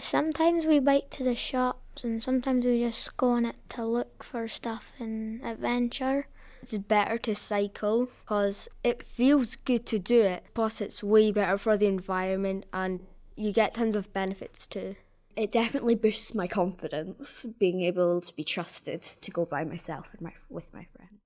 Sometimes we bike to the shops and sometimes we just go on it to look for stuff and adventure. It's better to cycle because it feels good to do it, plus it's way better for the environment and you get tons of benefits too. It definitely boosts my confidence, being able to be trusted to go by myself and with my friends.